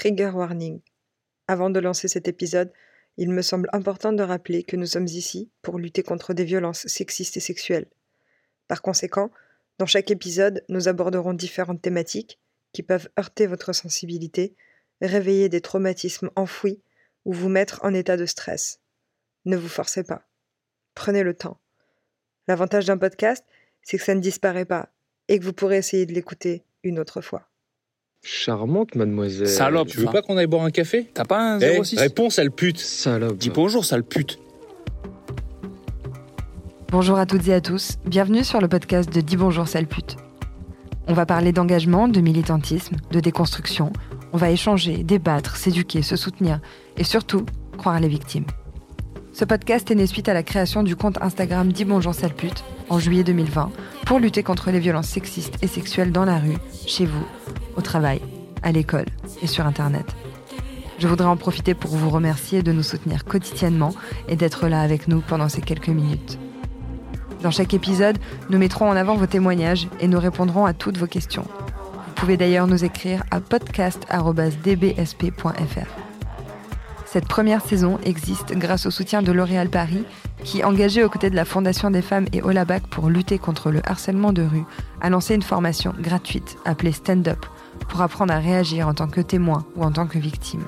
trigger warning. Avant de lancer cet épisode, il me semble important de rappeler que nous sommes ici pour lutter contre des violences sexistes et sexuelles. Par conséquent, dans chaque épisode, nous aborderons différentes thématiques qui peuvent heurter votre sensibilité, réveiller des traumatismes enfouis ou vous mettre en état de stress. Ne vous forcez pas. Prenez le temps. L'avantage d'un podcast, c'est que ça ne disparaît pas et que vous pourrez essayer de l'écouter une autre fois. Charmante, mademoiselle. Salope. Tu veux pas qu'on aille boire un café ? T'as pas un 06 ? Réponds, sale pute. Salope. Dis bonjour, sale pute. Bonjour à toutes et à tous. Bienvenue sur le podcast de Dis bonjour, sale pute. On va parler d'engagement, de militantisme, de déconstruction. On va échanger, débattre, s'éduquer, se soutenir et surtout, croire les victimes. Ce podcast est né suite à la création du compte Instagram Dis bonjour, sale pute en juillet 2020 pour lutter contre les violences sexistes et sexuelles dans la rue, chez vous, au travail, à l'école et sur Internet. Je voudrais en profiter pour vous remercier de nous soutenir quotidiennement et d'être là avec nous pendant ces quelques minutes. Dans chaque épisode, nous mettrons en avant vos témoignages et nous répondrons à toutes vos questions. Vous pouvez d'ailleurs nous écrire à podcast@dbsp.fr. Cette première saison existe grâce au soutien de L'Oréal Paris, qui, engagé aux côtés de la Fondation des Femmes et Olabac pour lutter contre le harcèlement de rue, a lancé une formation gratuite appelée Stand Up, pour apprendre à réagir en tant que témoin ou en tant que victime.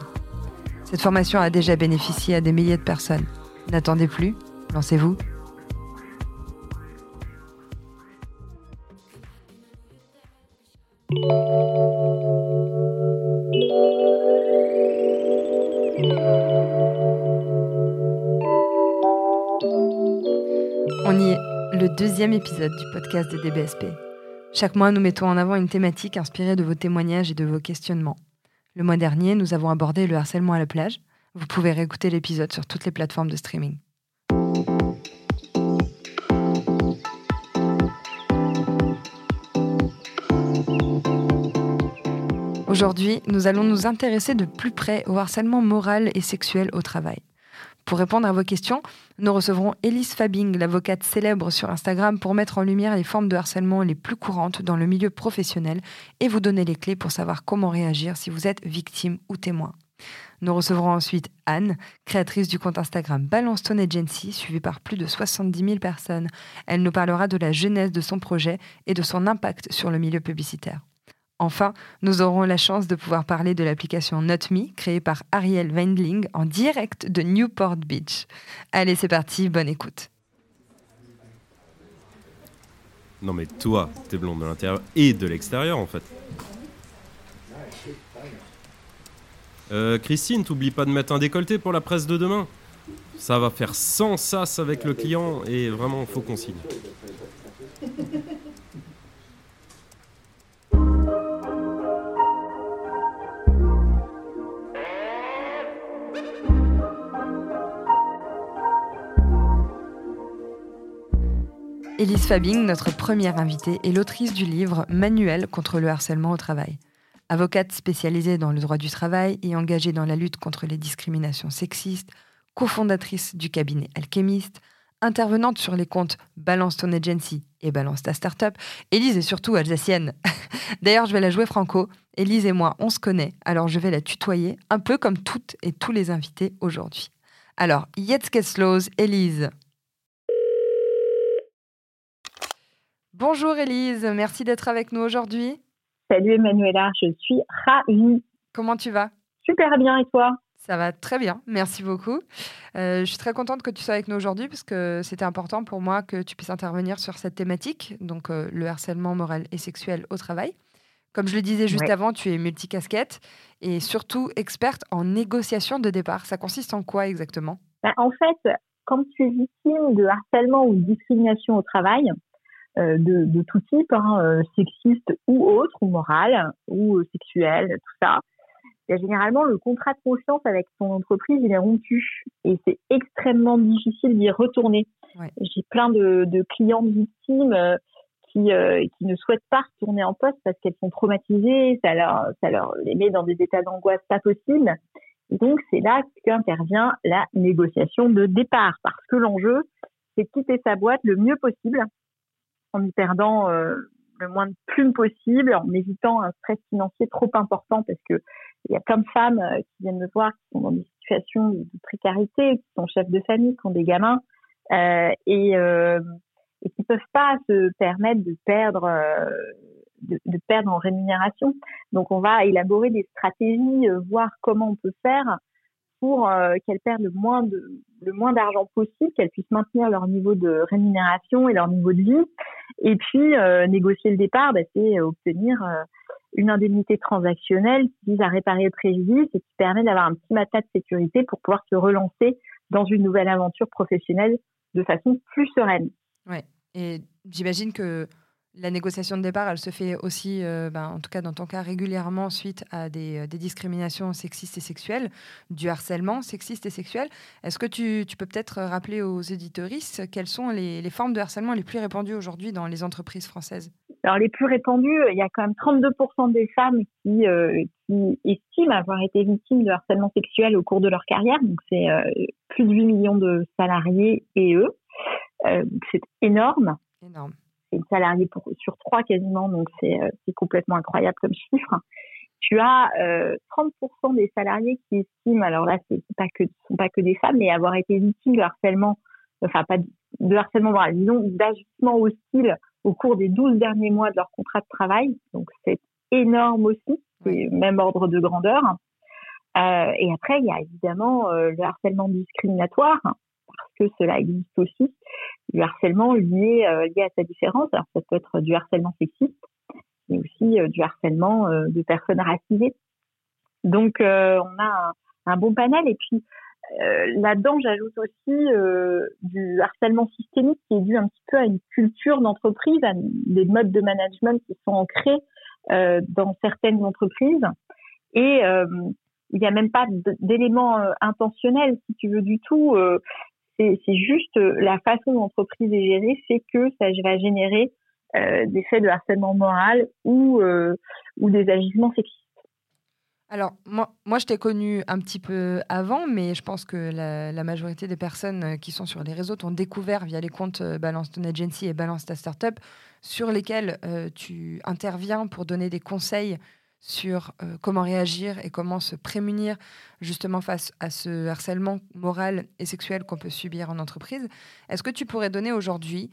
Cette formation a déjà bénéficié à des milliers de personnes. N'attendez plus, lancez-vous. On y est, le deuxième épisode du podcast de DBSP. Chaque mois, nous mettons en avant une thématique inspirée de vos témoignages et de vos questionnements. Le mois dernier, nous avons abordé le harcèlement à la plage. Vous pouvez réécouter l'épisode sur toutes les plateformes de streaming. Aujourd'hui, nous allons nous intéresser de plus près au harcèlement moral et sexuel au travail. Pour répondre à vos questions, nous recevrons Élise Fabing, l'avocate célèbre sur Instagram, pour mettre en lumière les formes de harcèlement les plus courantes dans le milieu professionnel et vous donner les clés pour savoir comment réagir si vous êtes victime ou témoin. Nous recevrons ensuite Anne, créatrice du compte Instagram Balance Ton Agency, suivie par plus de 70 000 personnes. Elle nous parlera de la genèse de son projet et de son impact sur le milieu publicitaire. Enfin, nous aurons la chance de pouvoir parler de l'application NotMe, créée par Ariel Weindling, en direct de Newport Beach. Allez, c'est parti, bonne écoute. Non mais toi, t'es blonde de l'intérieur et de l'extérieur, en fait. Christine, t'oublies pas de mettre un décolleté pour la presse de demain. Ça va faire 100 sas avec le client et vraiment, faut qu'on signe. Élise Fabing, notre première invitée, est l'autrice du livre « Manuel contre le harcèlement au travail ». Avocate spécialisée dans le droit du travail et engagée dans la lutte contre les discriminations sexistes, cofondatrice du cabinet Alchemist, intervenante sur les comptes « Balance Ton Agency » et « Balance ta Startup », Élise est surtout alsacienne. D'ailleurs, je vais la jouer franco. Élise et moi, on se connaît, alors je vais la tutoyer, un peu comme toutes et tous les invités aujourd'hui. Alors, jetzt geht's los, Élise. Bonjour Élise, merci d'être avec nous aujourd'hui. Salut Emmanuela, je suis ravie. Comment tu vas ? Super bien, et toi ? Ça va très bien, merci beaucoup. Je suis très contente que tu sois avec nous aujourd'hui parce que c'était important pour moi que tu puisses intervenir sur cette thématique, donc le harcèlement moral et sexuel au travail. Comme je le disais juste avant, tu es multicasquette et surtout experte en négociation de départ. Ça consiste en quoi exactement ? En fait, quand tu es victime de harcèlement ou de discrimination au travail, de tout type, sexiste ou autre, ou moral, ou sexuel, tout ça. Et généralement, le contrat de confiance avec ton entreprise, il est rompu et c'est extrêmement difficile d'y retourner. Ouais. J'ai plein de clients victimes qui ne souhaitent pas retourner en poste parce qu'elles sont traumatisées, ça leur les met dans des états d'angoisse pas possibles. Et donc, c'est là qu'intervient la négociation de départ parce que l'enjeu, c'est de quitter sa boîte le mieux possible en y perdant le moins de plumes possible, en évitant un stress financier trop important parce que Il y a plein de femmes qui viennent me voir, qui sont dans des situations de précarité, qui sont chefs de famille, qui ont des gamins, et qui peuvent pas se permettre de perdre en rémunération. Donc, on va élaborer des stratégies, voir comment on peut faire pour qu'elles perdent le moins d'argent possible, qu'elles puissent maintenir leur niveau de rémunération et leur niveau de vie. Et puis, négocier le départ, c'est obtenir une indemnité transactionnelle qui vise à réparer le préjudice et qui permet d'avoir un petit matelas de sécurité pour pouvoir se relancer dans une nouvelle aventure professionnelle de façon plus sereine. Ouais. Et j'imagine que la négociation de départ, elle se fait aussi, en tout cas dans ton cas, régulièrement suite à des discriminations sexistes et sexuelles, du harcèlement sexiste et sexuel. Est-ce que tu peux peut-être rappeler aux éditoristes quelles sont les formes de harcèlement les plus répandues aujourd'hui dans les entreprises françaises ? Alors, les plus répandues, il y a quand même 32% des femmes qui estiment avoir été victimes de harcèlement sexuel au cours de leur carrière. Donc, c'est plus de 8 millions de salariés et eux. C'est énorme. Énorme. C'est une salariée sur 3 quasiment, donc c'est complètement incroyable comme chiffre. Tu as 30% des salariés qui estiment, alors là, ce ne sont pas que des femmes, mais avoir été victimes de harcèlement, d'ajustement hostile au cours des 12 derniers mois de leur contrat de travail. Donc, c'est énorme aussi, c'est même ordre de grandeur. Et après, il y a évidemment le harcèlement discriminatoire, parce que cela existe aussi, du harcèlement lié à sa différence. Alors, ça peut être du harcèlement sexiste, mais aussi du harcèlement de personnes racisées. Donc, on a un bon panel. Et puis, là-dedans, j'ajoute aussi du harcèlement systémique qui est dû un petit peu à une culture d'entreprise, à des modes de management qui sont ancrés dans certaines entreprises. Et il n'y a même pas d'éléments intentionnels, si tu veux, du tout. C'est juste la façon dont l'entreprise est gérée, fait que ça va générer des faits de harcèlement moral ou des agissements sexistes. Alors, moi, je t'ai connue un petit peu avant, mais je pense que la majorité des personnes qui sont sur les réseaux t'ont découvert via les comptes Balance Ton Agency et Balance ta Startup, sur lesquels tu interviens pour donner des conseils sur comment réagir et comment se prémunir justement face à ce harcèlement moral et sexuel qu'on peut subir en entreprise. Est-ce que tu pourrais donner aujourd'hui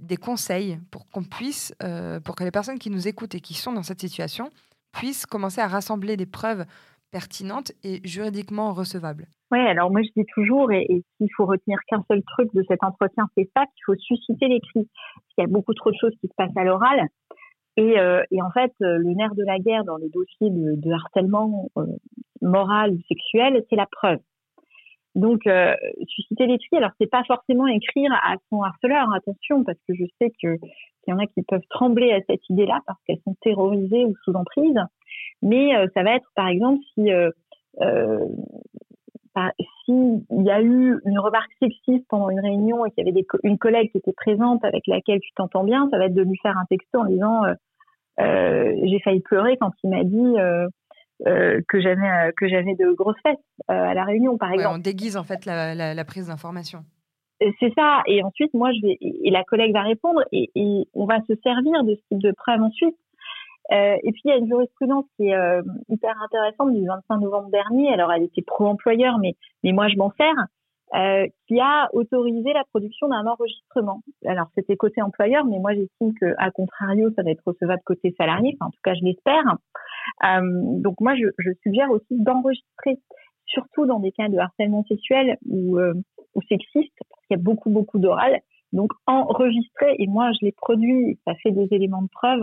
des conseils pour que les personnes qui nous écoutent et qui sont dans cette situation puissent commencer à rassembler des preuves pertinentes et juridiquement recevables ? Oui, alors moi je dis toujours, et s'il faut retenir qu'un seul truc de cet entretien, c'est ça, qu'il faut susciter l'écrit. Il y a beaucoup trop de choses qui se passent à l'oral. Et en fait, le nerf de la guerre dans les dossiers de harcèlement moral ou sexuel, c'est la preuve. Donc, susciter l'écrit, alors c'est pas forcément écrire à son harceleur, attention, parce que je sais qu'il y en a qui peuvent trembler à cette idée-là parce qu'elles sont terrorisées ou sous emprise. Mais ça va être, par exemple, s'il y a eu une remarque sexiste pendant une réunion et qu'il y avait une collègue qui était présente avec laquelle tu t'entends bien, ça va être de lui faire un texto en disant j'ai failli pleurer quand il m'a dit que j'avais de grosses fesses à la réunion, par exemple. On déguise en fait la prise d'information. C'est ça. Et ensuite, la collègue va répondre et on va se servir de ce type de preuve ensuite. Et puis, il y a une jurisprudence qui est hyper intéressante du 25 novembre dernier. Alors, elle était pro-employeur, mais moi, je m'en sers, qui a autorisé la production d'un enregistrement. Alors, c'était côté employeur, mais moi, j'estime que, à contrario, ça va être recevable côté salarié. Enfin, en tout cas, je l'espère. Donc, moi, je suggère aussi d'enregistrer, surtout dans des cas de harcèlement sexuel ou sexiste, parce qu'il y a beaucoup, beaucoup d'oral. Donc, enregistrer, et moi, je les produis, ça fait des éléments de preuve.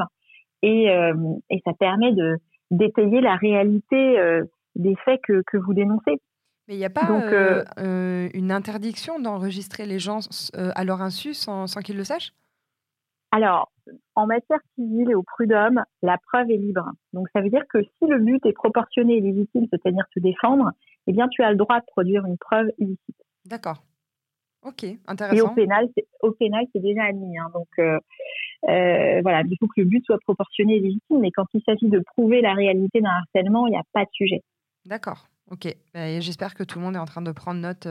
Et ça permet d'étayer la réalité des faits que vous dénoncez. Mais il n'y a pas une interdiction d'enregistrer les gens à leur insu sans qu'ils le sachent ? Alors, en matière civile et au prud'homme, la preuve est libre. Donc, ça veut dire que si le but est proportionné et légitime, c'est-à-dire te défendre, eh bien, tu as le droit de produire une preuve illicite. D'accord. Ok, intéressant. Et au pénal, c'est déjà admis. Hein, donc, voilà, il faut que le but soit proportionné et légitime. Mais quand il s'agit de prouver la réalité d'un harcèlement, il n'y a pas de sujet. D'accord, ok. Et j'espère que tout le monde est en train de prendre note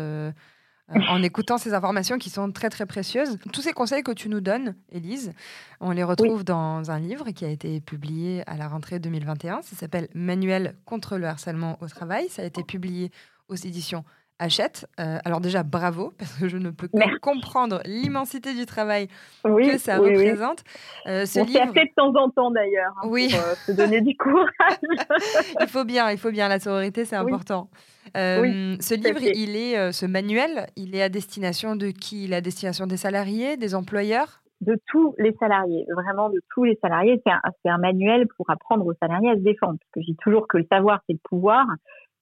en écoutant ces informations qui sont très, très précieuses. Tous ces conseils que tu nous donnes, Élise, on les retrouve dans un livre qui a été publié à la rentrée 2021. Ça s'appelle « Manuel contre le harcèlement au travail ». Ça a été publié aux éditions Hachette. Alors déjà, bravo, parce que je ne peux que comprendre l'immensité du travail que ça représente. On livre... s'y fait de temps en temps, d'ailleurs, pour se donner du courage. Il faut bien. La sororité, c'est important. Ce livre, ce manuel, il est à destination de qui ? Il est à destination des salariés, des employeurs ? De tous les salariés, vraiment de tous les salariés. C'est un manuel pour apprendre aux salariés à se défendre, parce que je dis toujours que le savoir, c'est le pouvoir.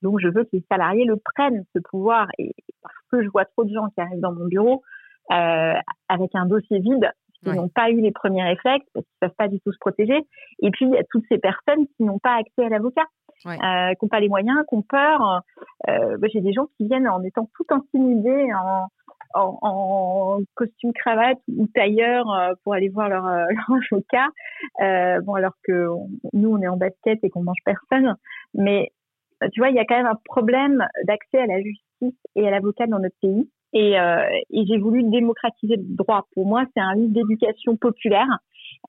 Donc, je veux que les salariés le prennent, ce pouvoir. Et parce que je vois trop de gens qui arrivent dans mon bureau avec un dossier vide, qui n'ont pas eu les premiers réflexes, parce qu'ils ne savent pas du tout se protéger. Et puis, il y a toutes ces personnes qui n'ont pas accès à l'avocat, qui n'ont pas les moyens, qui ont peur. J'ai des gens qui viennent en étant tout intimidés, en costume cravate ou tailleur pour aller voir leur avocat. Alors que nous, on est en basket et qu'on ne mange personne. Mais... tu vois, il y a quand même un problème d'accès à la justice et à l'avocat dans notre pays. Et j'ai voulu démocratiser le droit. Pour moi, c'est un livre d'éducation populaire.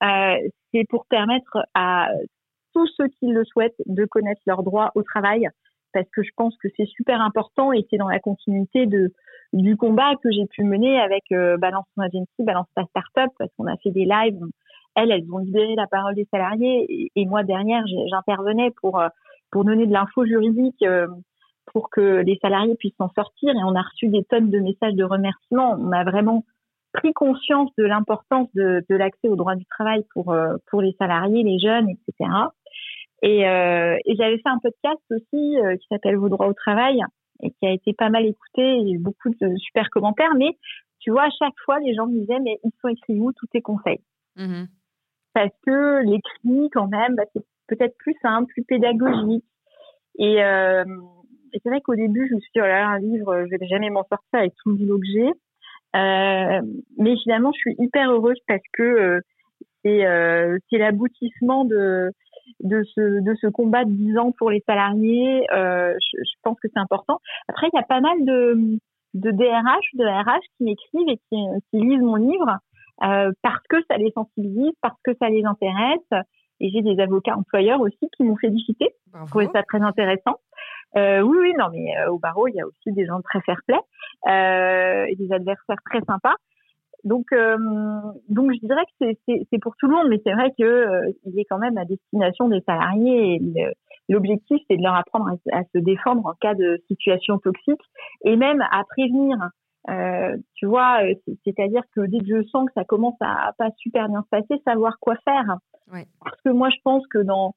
C'est pour permettre à tous ceux qui le souhaitent de connaître leurs droits au travail, parce que je pense que c'est super important et c'est dans la continuité du combat que j'ai pu mener avec Balance Ton Agency, Balance ta Startup, parce qu'on a fait des lives. Elles ont libéré la parole des salariés. Et moi, derrière, j'intervenais pour donner de l'info juridique, pour que les salariés puissent s'en sortir. Et on a reçu des tonnes de messages de remerciements. On a vraiment pris conscience de l'importance de l'accès au droit du travail pour les salariés, les jeunes, etc. Et j'avais fait un podcast aussi qui s'appelle « Vos droits au travail » et qui a été pas mal écouté. J'ai eu beaucoup de super commentaires. Mais tu vois, à chaque fois, les gens me disaient « Mais ils sont écrits où tous tes conseils ?» Mmh. Parce que l'écrit, quand même, c'est peut-être plus simple, plus pédagogique. Et c'est vrai qu'au début, je me suis dit, oh là là, un livre, je vais jamais m'en sortir avec tout le boulot que j'ai. Mais finalement, je suis hyper heureuse parce que c'est l'aboutissement de ce combat de 10 ans pour les salariés. Je pense que c'est important. Après, il y a pas mal de DRH, de RH qui m'écrivent et qui lisent mon livre parce que ça les sensibilise, parce que ça les intéresse. Et j'ai des avocats employeurs aussi qui m'ont félicité. Je trouvais ça très intéressant. Au barreau, il y a aussi des gens très fair-play et des adversaires très sympas. Donc je dirais que c'est pour tout le monde, mais c'est vrai qu'il est quand même à destination des salariés. Et l'objectif, c'est de leur apprendre à se défendre en cas de situation toxique et même à prévenir. Tu vois, c'est-à-dire que dès que je sens que ça commence à pas super bien se passer, savoir quoi faire. Oui. Parce que moi, je pense que dans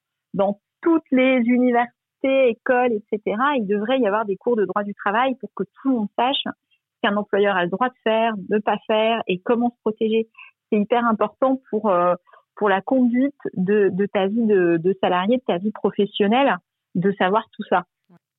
toutes les universités, écoles, etc., il devrait y avoir des cours de droit du travail pour que tout le monde sache ce qu'un employeur a le droit de faire, de ne pas faire et comment se protéger. C'est hyper important pour la conduite de ta vie de salarié, de ta vie professionnelle, de savoir tout ça.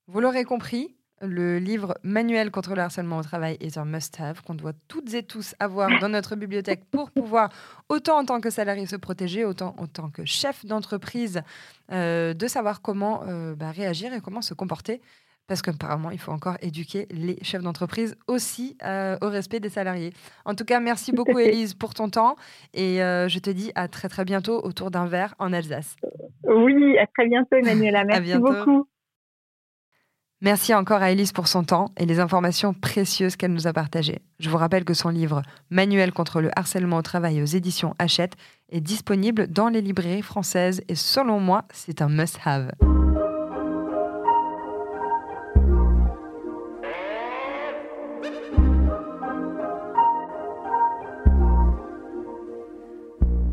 Vous l'aurez compris, le livre « Manuel contre le harcèlement au travail » est un must-have qu'on doit toutes et tous avoir dans notre bibliothèque pour pouvoir, autant en tant que salarié, se protéger, autant en tant que chef d'entreprise, de savoir comment réagir et comment se comporter. Parce qu'apparemment, il faut encore éduquer les chefs d'entreprise aussi au respect des salariés. En tout cas, merci beaucoup, Élise, pour ton temps. Et je te dis à très, très bientôt autour d'un verre en Alsace. Oui, à très bientôt, Emmanuela. Merci beaucoup. Merci encore à Élise pour son temps et les informations précieuses qu'elle nous a partagées. Je vous rappelle que son livre « Manuel contre le harcèlement au travail » aux éditions Hachette est disponible dans les librairies françaises et selon moi, c'est un must-have.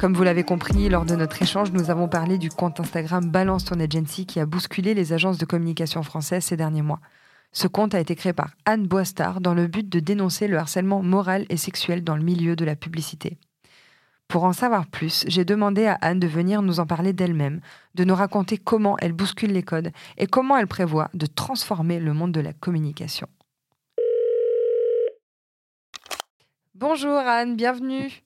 Comme vous l'avez compris, lors de notre échange, nous avons parlé du compte Instagram Balance Ton Agency qui a bousculé les agences de communication françaises ces derniers mois. Ce compte a été créé par Anne Boistard dans le but de dénoncer le harcèlement moral et sexuel dans le milieu de la publicité. Pour en savoir plus, j'ai demandé à Anne de venir nous en parler d'elle-même, de nous raconter comment elle bouscule les codes et comment elle prévoit de transformer le monde de la communication. Bonjour Anne, bienvenue.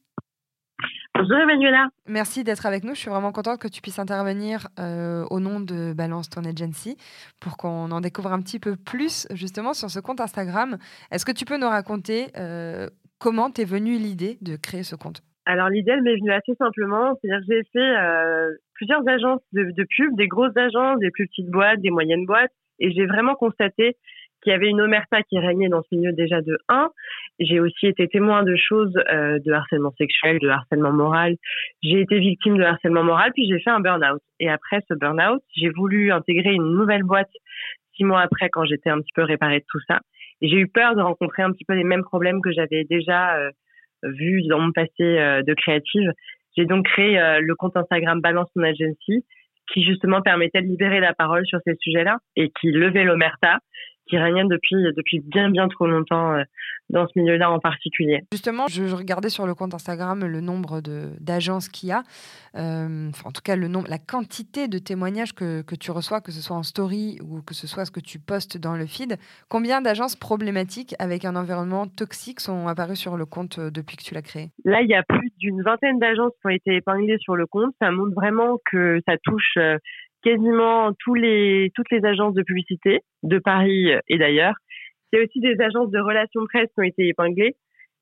Bonjour Emmanuela. Merci d'être avec nous. Je suis vraiment contente que tu puisses intervenir au nom de Balance Ton Agency pour qu'on en découvre un petit peu plus justement sur ce compte Instagram. Est-ce que tu peux nous raconter comment t'es venue l'idée de créer ce compte ? Alors l'idée, elle m'est venue assez simplement. C'est-à-dire que j'ai fait plusieurs agences de pub, des grosses agences, des plus petites boîtes, des moyennes boîtes. Et j'ai vraiment constaté qu'il y avait une omerta qui régnait dans ce milieu déjà de 1. J'ai aussi été témoin de choses, de harcèlement sexuel, de harcèlement moral. J'ai été victime de harcèlement moral, puis j'ai fait un burn-out. Et après ce burn-out, j'ai voulu intégrer une nouvelle boîte 6 mois après, quand j'étais un petit peu réparée de tout ça. Et j'ai eu peur de rencontrer un petit peu les mêmes problèmes que j'avais déjà vus dans mon passé de créative. J'ai donc créé le compte Instagram Balance Ton Agency, qui justement permettait de libérer la parole sur ces sujets-là et qui levait l'omerta qui régnait depuis bien trop longtemps dans ce milieu-là en particulier. Justement, je regardais sur le compte Instagram le nombre d'agences qu'il y a, en tout cas le nombre, la quantité de témoignages que tu reçois, que ce soit en story ou que ce soit ce que tu postes dans le feed. Combien d'agences problématiques avec un environnement toxique sont apparues sur le compte depuis que tu l'as créé ? Là, il y a plus d'une vingtaine d'agences qui ont été épinglées sur le compte. Ça montre vraiment que ça touche... quasiment toutes les agences de publicité de Paris et d'ailleurs. Il y a aussi des agences de relations presse qui ont été épinglées.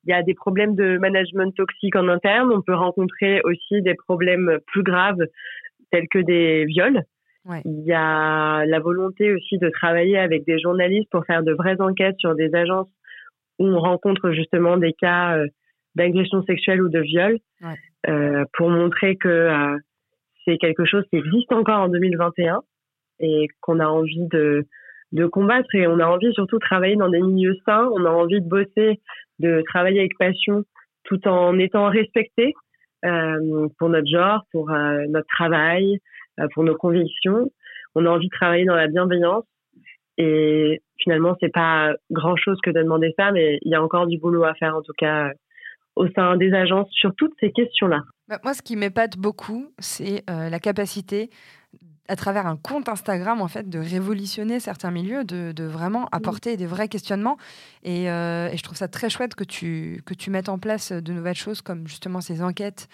Il y a des problèmes de management toxique en interne. On peut rencontrer aussi des problèmes plus graves tels que des viols. Ouais. Il y a la volonté aussi de travailler avec des journalistes pour faire de vraies enquêtes sur des agences où on rencontre justement des cas d'agression sexuelle ou de viol, ouais. Pour montrer que... c'est quelque chose qui existe encore en 2021 et qu'on a envie de combattre et on a envie surtout de travailler dans des milieux sains, on a envie de bosser, de travailler avec passion tout en étant respecté pour notre genre, pour notre travail, pour nos convictions. On a envie de travailler dans la bienveillance et finalement, c'est pas grand-chose que de demander ça, mais il y a encore du boulot à faire en tout cas au sein des agences sur toutes ces questions-là. Moi, ce qui m'épate beaucoup, c'est la capacité, à travers un compte Instagram, en fait, de révolutionner certains milieux, de vraiment apporter des vrais questionnements. Et je trouve ça très chouette que tu mettes en place de nouvelles choses, comme justement ces enquêtes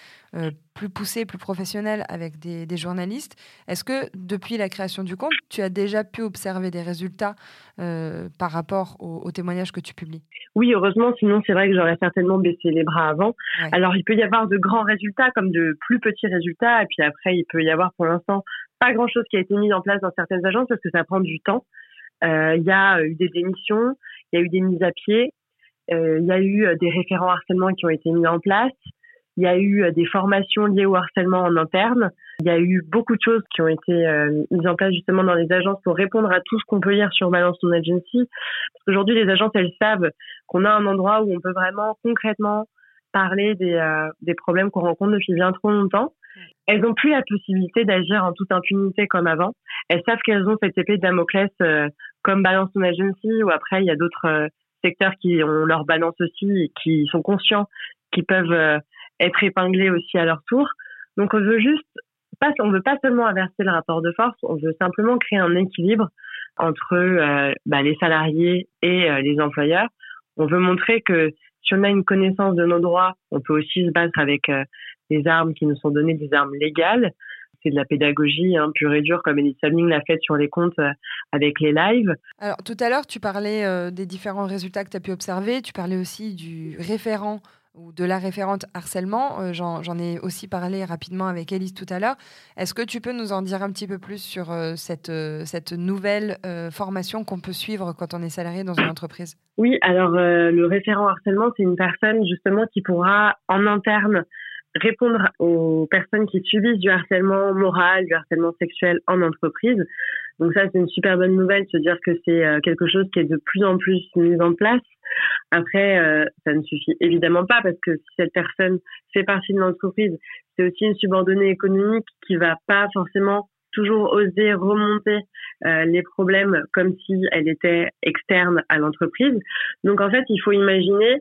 plus poussées, plus professionnelles avec des journalistes. Est-ce que, depuis la création du compte, tu as déjà pu observer des résultats par rapport aux témoignages que tu publies ? Oui, heureusement, sinon c'est vrai que j'aurais certainement baissé les bras avant. Ouais. Alors, il peut y avoir de grands résultats comme de plus petits résultats. Et puis après, il peut y avoir pour l'instant... pas grand-chose qui a été mis en place dans certaines agences parce que ça prend du temps. Il y a eu des démissions, il y a eu des mises à pied, il y a eu des référents harcèlement qui ont été mis en place, il y a eu des formations liées au harcèlement en interne, il y a eu beaucoup de choses qui ont été mises en place justement dans les agences pour répondre à tout ce qu'on peut lire sur Balance Ton Agency. Parce qu'aujourd'hui, les agences, elles savent qu'on a un endroit où on peut vraiment concrètement parler des problèmes qu'on rencontre depuis bien trop longtemps. Elles n'ont plus la possibilité d'agir en toute impunité comme avant. Elles savent qu'elles ont cette épée de Damoclès comme Balance Ton Agency ou après il y a d'autres secteurs qui ont leur balance aussi et qui sont conscients qu'ils peuvent être épinglés aussi à leur tour. Donc on veut pas seulement inverser le rapport de force, on veut simplement créer un équilibre entre les salariés et les employeurs. On veut montrer que si on a une connaissance de nos droits, on peut aussi se battre avec des armes qui nous sont données, des armes légales. C'est de la pédagogie pure et dure, comme Élise Fabing l'a fait sur les comptes avec les lives. Alors, tout à l'heure, tu parlais des différents résultats que tu as pu observer. Tu parlais aussi du référent ou de la référente harcèlement. J'en ai aussi parlé rapidement avec Élise tout à l'heure. Est-ce que tu peux nous en dire un petit peu plus sur cette nouvelle formation qu'on peut suivre quand on est salarié dans une entreprise ? Oui, alors le référent harcèlement, c'est une personne justement qui pourra en interne répondre aux personnes qui subissent du harcèlement moral, du harcèlement sexuel en entreprise. Donc ça, c'est une super bonne nouvelle, se dire que c'est quelque chose qui est de plus en plus mis en place. Après, ça ne suffit évidemment pas parce que si cette personne fait partie de l'entreprise, c'est aussi une subordonnée économique qui va pas forcément toujours oser remonter les problèmes comme si elle était externe à l'entreprise. Donc en fait, il faut imaginer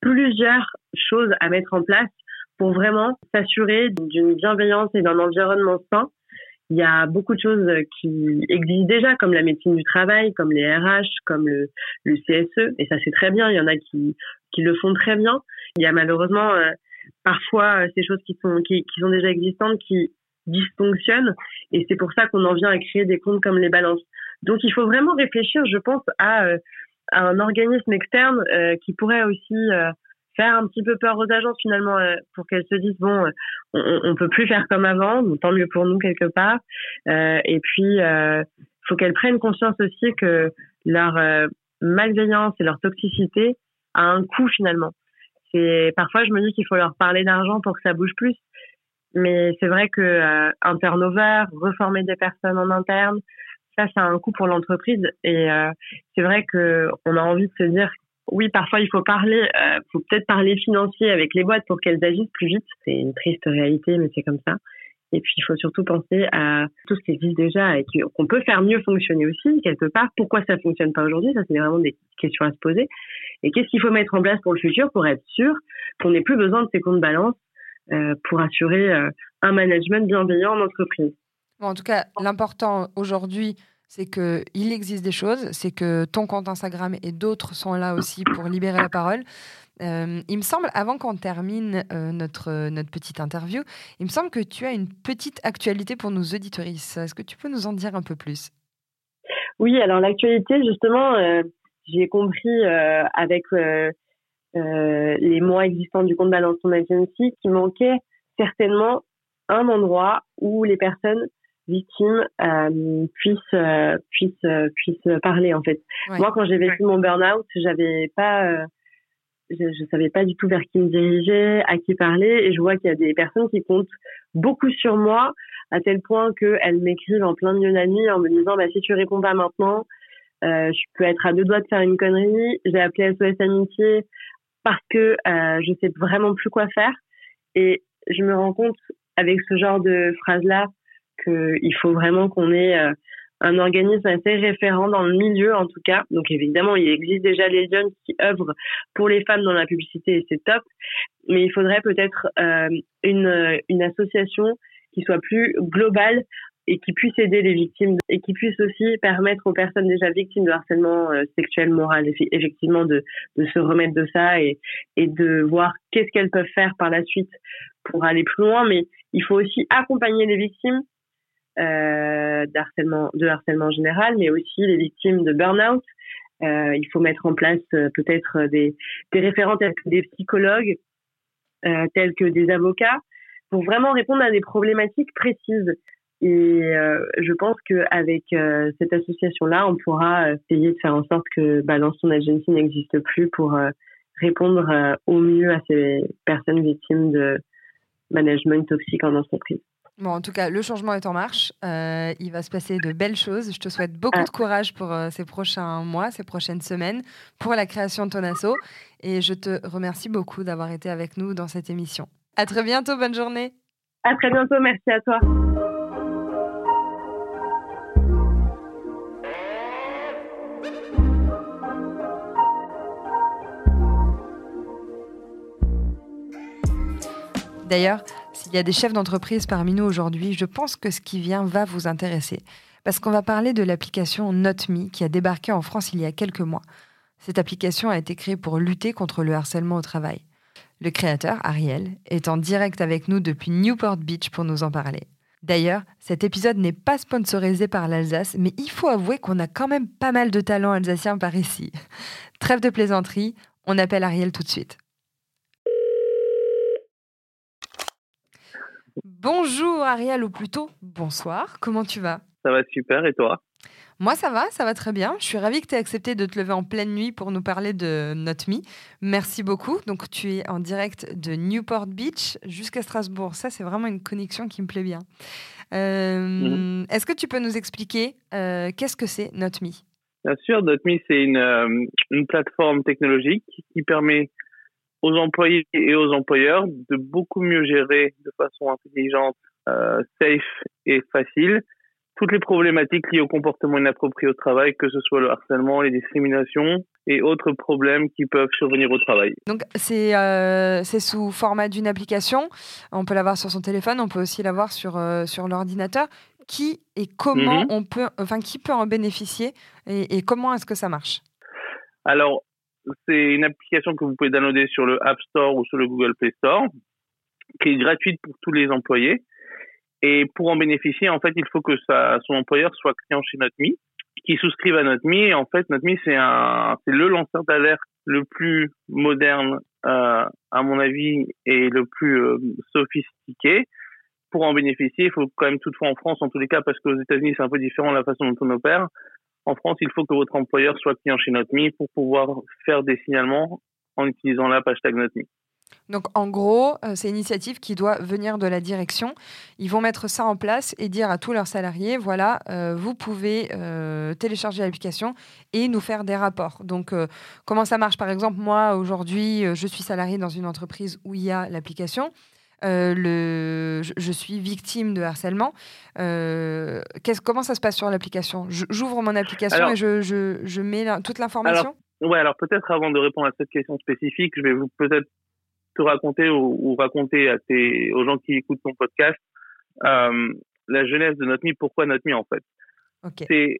plusieurs choses à mettre en place pour vraiment s'assurer d'une bienveillance et d'un environnement sain. Il y a beaucoup de choses qui existent déjà, comme la médecine du travail, comme les RH, comme le CSE, et ça c'est très bien, il y en a qui le font très bien. Il y a malheureusement parfois ces choses qui sont déjà existantes, qui dysfonctionnent, et c'est pour ça qu'on en vient à créer des comptes comme les balances. Donc il faut vraiment réfléchir, je pense, à un organisme externe qui pourrait aussi faire un petit peu peur aux agences finalement, pour qu'elles se disent bon, on peut plus faire comme avant, donc tant mieux pour nous quelque part. Et puis faut qu'elles prennent conscience aussi que leur malveillance et leur toxicité a un coût finalement. C'est parfois je me dis qu'il faut leur parler d'argent pour que ça bouge plus, mais c'est vrai que un turnover, reformer des personnes en interne, ça a un coût pour l'entreprise. Et c'est vrai que on a envie de se dire oui, parfois il faut parler, faut peut-être parler financier avec les boîtes pour qu'elles agissent plus vite. C'est une triste réalité, mais c'est comme ça. Et puis il faut surtout penser à tout ce qui existe déjà et qu'on peut faire mieux fonctionner aussi quelque part. Pourquoi ça fonctionne pas aujourd'hui? Ça, c'est vraiment des questions à se poser. Et qu'est-ce qu'il faut mettre en place pour le futur, pour être sûr qu'on n'ait plus besoin de ces comptes balance pour assurer un management bienveillant en entreprise. Bon, en tout cas, l'important aujourd'hui, c'est qu'il existe des choses, c'est que ton compte Instagram et d'autres sont là aussi pour libérer la parole. Il me semble, avant qu'on termine notre petite interview, il me semble que tu as une petite actualité pour nos auditrices. Est-ce que tu peux nous en dire un peu plus? Oui, alors l'actualité, justement, j'ai compris avec les mois existants du compte Balance Ton Agency qu'il manquait certainement un endroit où les personnes victimes puissent parler en fait. Ouais. Moi, quand j'ai vécu mon burn-out, je savais pas du tout vers qui me diriger, à qui parler, et je vois qu'il y a des personnes qui comptent beaucoup sur moi, à tel point qu'elles m'écrivent en plein milieu de la nuit en me disant si tu réponds pas maintenant, je peux être à deux doigts de faire une connerie. J'ai appelé SOS Amitié parce que je sais vraiment plus quoi faire, et je me rends compte avec ce genre de phrase là qu'il faut vraiment qu'on ait un organisme assez référent dans le milieu, en tout cas. Donc, évidemment, il existe déjà les jeunes qui œuvrent pour les femmes dans la publicité, et c'est top. Mais il faudrait peut-être une association qui soit plus globale et qui puisse aider les victimes et qui puisse aussi permettre aux personnes déjà victimes de harcèlement sexuel, moral, effectivement, de se remettre de ça et de voir qu'est-ce qu'elles peuvent faire par la suite pour aller plus loin. Mais il faut aussi accompagner les victimes de harcèlement général, mais aussi les victimes de burn-out. Il faut mettre en place peut-être des référents tels que des psychologues, tels que des avocats, pour vraiment répondre à des problématiques précises. Et je pense qu'avec cette association-là, on pourra essayer de faire en sorte que Balance Ton Agency n'existe plus pour répondre au mieux à ces personnes victimes de management toxique en entreprise. Bon, en tout cas, le changement est en marche. Il va se passer de belles choses. Je te souhaite beaucoup de courage pour ces prochains mois, ces prochaines semaines, pour la création de ton asso. Et je te remercie beaucoup d'avoir été avec nous dans cette émission. À très bientôt, bonne journée. À très bientôt, merci à toi. D'ailleurs, s'il y a des chefs d'entreprise parmi nous aujourd'hui, je pense que ce qui vient va vous intéresser. Parce qu'on va parler de l'application NotMe qui a débarqué en France il y a quelques mois. Cette application a été créée pour lutter contre le harcèlement au travail. Le créateur, Ariel, est en direct avec nous depuis Newport Beach pour nous en parler. D'ailleurs, cet épisode n'est pas sponsorisé par l'Alsace, mais il faut avouer qu'on a quand même pas mal de talents alsaciens par ici. Trêve de plaisanterie, on appelle Ariel tout de suite. Bonjour Ariel, ou plutôt bonsoir, comment tu vas? Ça va super, et toi? Moi ça va très bien. Je suis ravie que tu aies accepté de te lever en pleine nuit pour nous parler de NotMe. Merci beaucoup. Donc tu es en direct de Newport Beach jusqu'à Strasbourg. Ça, c'est vraiment une connexion qui me plaît bien. Est-ce que tu peux nous expliquer qu'est-ce que c'est NotMe? Bien sûr, NotMe, c'est une plateforme technologique qui permet aux employés et aux employeurs de beaucoup mieux gérer de façon intelligente, safe et facile toutes les problématiques liées au comportement inapproprié au travail, que ce soit le harcèlement, les discriminations et autres problèmes qui peuvent survenir au travail. Donc c'est sous format d'une application, on peut l'avoir sur son téléphone, on peut aussi l'avoir sur l'ordinateur. Qui et comment qui peut en bénéficier et comment est-ce que ça marche? Alors, c'est une application que vous pouvez downloader sur le App Store ou sur le Google Play Store. qui est gratuite pour tous les employés. Et pour en bénéficier, en fait, il faut que son employeur soit client chez NotMe, qui souscrive à NotMe. Et en fait, NotMe, c'est le lanceur d'alerte le plus moderne, à mon avis, et le plus sophistiqué. Pour en bénéficier, il faut quand même toutefois en France, en tous les cas, parce qu'aux États-Unis, c'est un peu différent la façon dont on opère. En France, il faut que votre employeur soit client chez NotMe pour pouvoir faire des signalements en utilisant l'app hashtag NotMe. Donc, en gros, c'est une initiative qui doit venir de la direction. Ils vont mettre ça en place et dire à tous leurs salariés, voilà, vous pouvez télécharger l'application et nous faire des rapports. Donc, comment ça marche ? Par exemple, moi, aujourd'hui, je suis salarié dans une entreprise où il y a l'application. Je suis victime de harcèlement. Comment ça se passe sur l'application ? J'ouvre mon application et je mets toute l'information ? Alors peut-être avant de répondre à cette question spécifique, je vais vous peut-être te raconter ou raconter aux gens qui écoutent ton podcast la genèse de NotMe, pourquoi NotMe en fait. Okay.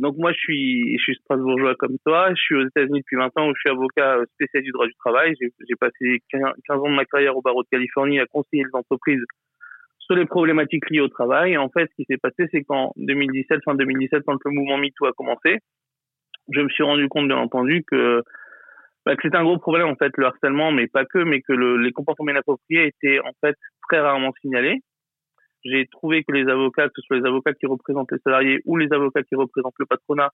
Donc moi je suis strasbourgeois comme toi, je suis aux États-Unis depuis 20 ans où je suis avocat spécialiste du droit du travail. J'ai passé 15 ans de ma carrière au barreau de Californie à conseiller les entreprises sur les problématiques liées au travail. Et en fait, ce qui s'est passé, c'est qu'en 2017, fin 2017, quand le mouvement MeToo a commencé, je me suis rendu compte, bien entendu, que c'était un gros problème, en fait, le harcèlement, mais pas que, mais que les comportements inappropriés étaient, en fait, très rarement signalés. J'ai trouvé que les avocats, que ce soit les avocats qui représentent les salariés ou les avocats qui représentent le patronat,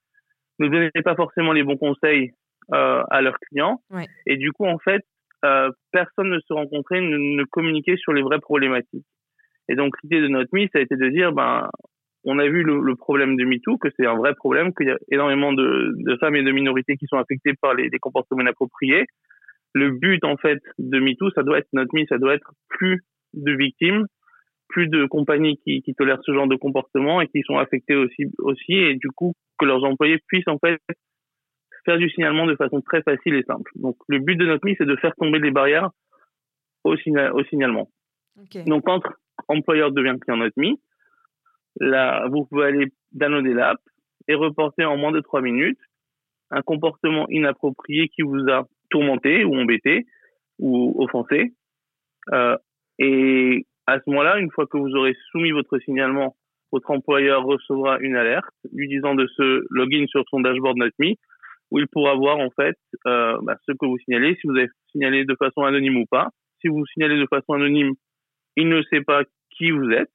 ne donnaient pas forcément les bons conseils à leurs clients. Ouais. Et du coup, en fait, personne ne se rencontrait, ne communiquait sur les vraies problématiques. Et donc, l'idée de NotMe, ça a été de dire, on a vu le problème de MeToo, que c'est un vrai problème, qu'il y a énormément de femmes et de minorités qui sont affectées par les comportements inappropriés. Le but, en fait, de MeToo, ça doit être NotMe, ça doit être plus de victimes, plus de compagnies qui tolèrent ce genre de comportement et qui sont affectées aussi, et du coup, que leurs employés puissent, en fait, faire du signalement de façon très facile et simple. Donc, le but de NotMe, c'est de faire tomber les barrières au signalement. Okay. Donc, quand employeur devient client NotMe, là, vous pouvez aller downloader l'app et reporter en moins de 3 minutes un comportement inapproprié qui vous a tourmenté ou embêté ou offensé. Et à ce moment-là, une fois que vous aurez soumis votre signalement, votre employeur recevra une alerte lui disant de se login sur son dashboard NotMe où il pourra voir en fait ce que vous signalez, si vous avez signalé de façon anonyme ou pas. Si vous signalez de façon anonyme, il ne sait pas qui vous êtes.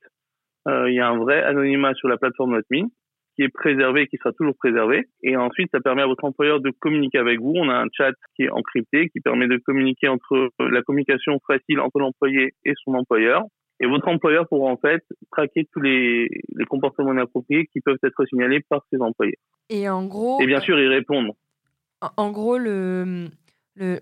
Il y a un vrai anonymat sur la plateforme NotMe qui est préservé, qui sera toujours préservé. Et ensuite, ça permet à votre employeur de communiquer avec vous. On a un chat qui est encrypté, qui permet de communiquer la communication facile entre l'employé et son employeur. Et votre employeur pourra en fait traquer tous les comportements inappropriés qui peuvent être signalés par ses employés. Et en gros... Et bien sûr, y répondre. En gros,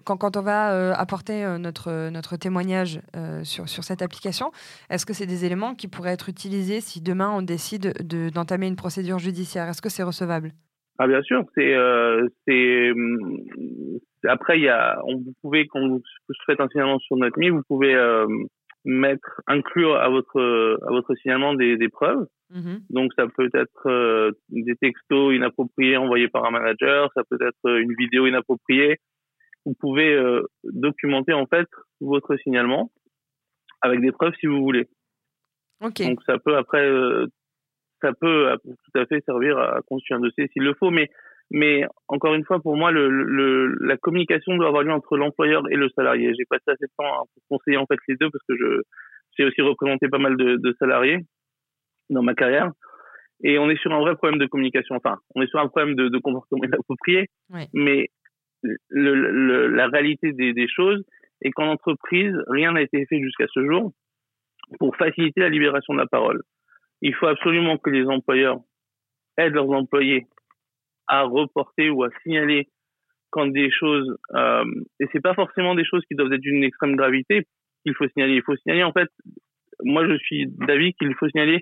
quand on va apporter notre témoignage sur cette application, est-ce que c'est des éléments qui pourraient être utilisés si demain on décide d'entamer une procédure judiciaire ? Est-ce que c'est recevable ? Ah bien sûr, après vous pouvez, quand vous faites un signalement sur NotMe, vous pouvez inclure à votre signalement des preuves. Mmh. Donc ça peut être des textos inappropriés envoyés par un manager, ça peut être une vidéo inappropriée. Vous pouvez documenter en fait votre signalement avec des preuves si vous voulez. Okay. Donc ça peut après, tout à fait servir à construire un dossier s'il le faut. Mais encore une fois, pour moi, la communication doit avoir lieu entre l'employeur et le salarié. J'ai passé assez de temps à conseiller en fait les deux parce que j'ai aussi représenté pas mal de salariés dans ma carrière. Et on est sur un vrai problème de communication. Enfin, on est sur un problème de comportement inapproprié. Oui. Mais la réalité des choses est qu'en entreprise, rien n'a été fait jusqu'à ce jour pour faciliter la libération de la parole. Il faut absolument que les employeurs aident leurs employés à reporter ou à signaler quand des choses... et c'est pas forcément des choses qui doivent être d'une extrême gravité qu'il faut signaler. Il faut signaler, en fait, moi je suis d'avis qu'il faut signaler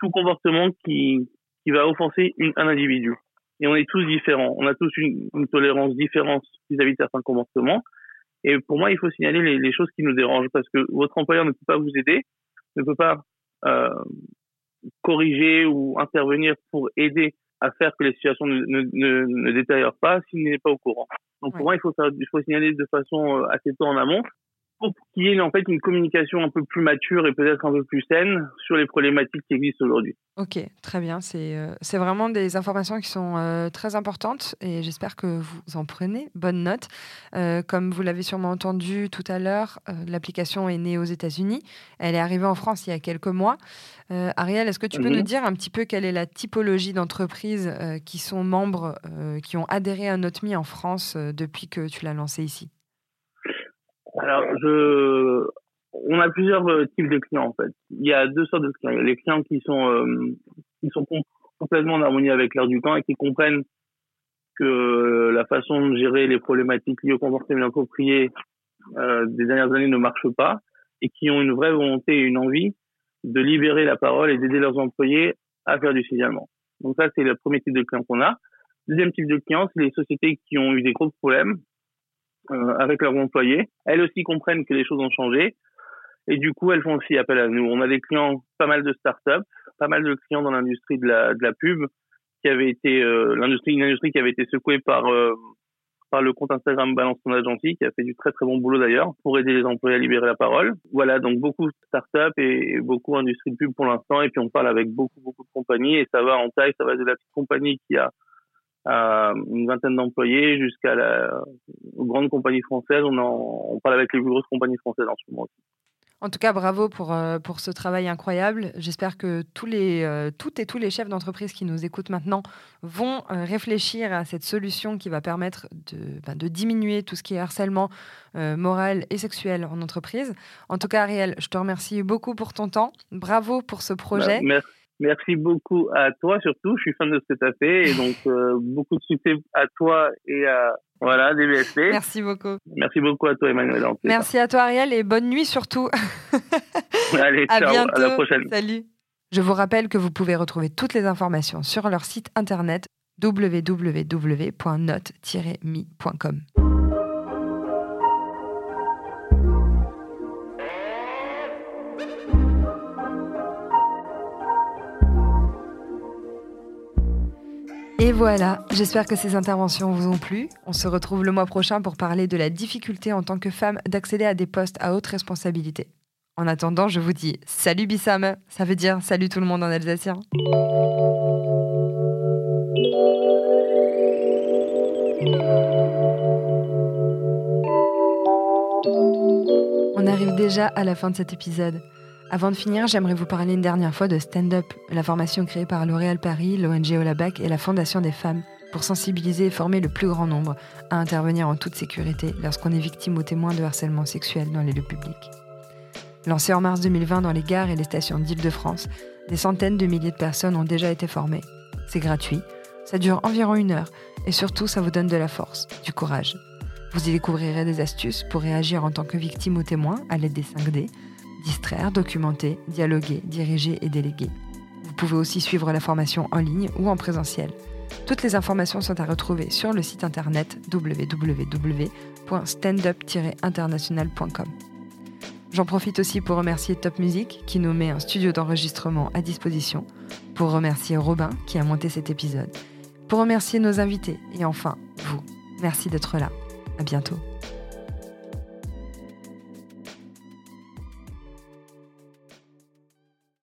tout comportement qui va offenser un individu. Et on est tous différents. On a tous une tolérance différente vis-à-vis de certains comportements. Et pour moi, il faut signaler les choses qui nous dérangent parce que votre employeur ne peut pas vous aider, ne peut pas corriger ou intervenir pour aider à faire que les situations ne détériorent pas s'il n'est pas au courant. Donc pour moi, il faut signaler de façon assez tôt en amont pour qu'il y ait en fait une communication un peu plus mature et peut-être un peu plus saine sur les problématiques qui existent aujourd'hui. Ok, très bien. C'est vraiment des informations qui sont très importantes et j'espère que vous en prenez bonne note. Comme vous l'avez sûrement entendu tout à l'heure, l'application est née aux États-Unis. Elle est arrivée en France il y a quelques mois. Ariel, est-ce que tu peux nous dire un petit peu quelle est la typologie d'entreprises qui sont membres, qui ont adhéré à NotMe en France depuis que tu l'as lancée ici ? Alors, on a plusieurs types de clients, en fait. Il y a deux sortes de clients. Il y a les clients qui sont complètement en harmonie avec l'air du temps et qui comprennent que la façon de gérer les problématiques liées au comportement inapproprié des dernières années ne marche pas et qui ont une vraie volonté et une envie de libérer la parole et d'aider leurs employés à faire du signalement. Donc ça, c'est le premier type de client qu'on a. Le deuxième type de client, c'est les sociétés qui ont eu des gros problèmes avec leurs employés. Elles aussi comprennent que les choses ont changé et du coup, elles font aussi appel à nous. On a des clients, pas mal de startups, pas mal de clients dans l'industrie de la pub qui avait été une industrie qui avait été secouée par le compte Instagram Balance Ton Agency, qui a fait du très très bon boulot d'ailleurs pour aider les employés à libérer la parole. Voilà, donc beaucoup de startups et beaucoup d'industries de pub pour l'instant, et puis on parle avec beaucoup de compagnies, et ça va en taille, ça va de la petite compagnie qui a une vingtaine d'employés jusqu'à la grande compagnie française. On parle avec les plus grosses compagnies françaises en ce moment aussi. En tout cas, bravo pour ce travail incroyable. J'espère que tous les chefs d'entreprise qui nous écoutent maintenant vont réfléchir à cette solution qui va permettre de diminuer tout ce qui est harcèlement moral et sexuel en entreprise. En tout cas, Ariel, je te remercie beaucoup pour ton temps. Bravo pour ce projet. Merci beaucoup à toi surtout. Je suis fan de ce que tu as fait et donc beaucoup de succès à toi et à... Voilà, DBSP. Merci beaucoup. Merci beaucoup à toi, Emmanuel. Merci à toi, Ariel, et bonne nuit surtout. Allez, ciao, bientôt. À la prochaine. Salut. Je vous rappelle que vous pouvez retrouver toutes les informations sur leur site internet www.note-me.com. Et voilà, j'espère que ces interventions vous ont plu. On se retrouve le mois prochain pour parler de la difficulté en tant que femme d'accéder à des postes à haute responsabilité. En attendant, je vous dis salut Bissam, ça veut dire salut tout le monde en alsacien. On arrive déjà à la fin de cet épisode. Avant de finir, j'aimerais vous parler une dernière fois de Stand Up, la formation créée par L'Oréal Paris, l'ONG Olabac et la Fondation des Femmes pour sensibiliser et former le plus grand nombre à intervenir en toute sécurité lorsqu'on est victime ou témoin de harcèlement sexuel dans les lieux publics. Lancée en mars 2020 dans les gares et les stations d'Île-de-France, des centaines de milliers de personnes ont déjà été formées. C'est gratuit, ça dure environ 1 heure et surtout ça vous donne de la force, du courage. Vous y découvrirez des astuces pour réagir en tant que victime ou témoin à l'aide des 5D, distraire, documenter, dialoguer, diriger et déléguer. Vous pouvez aussi suivre la formation en ligne ou en présentiel. Toutes les informations sont à retrouver sur le site internet www.standup-international.com. J'en profite aussi pour remercier Top Music qui nous met un studio d'enregistrement à disposition, pour remercier Robin qui a monté cet épisode, pour remercier nos invités et enfin vous. Merci d'être là. À bientôt.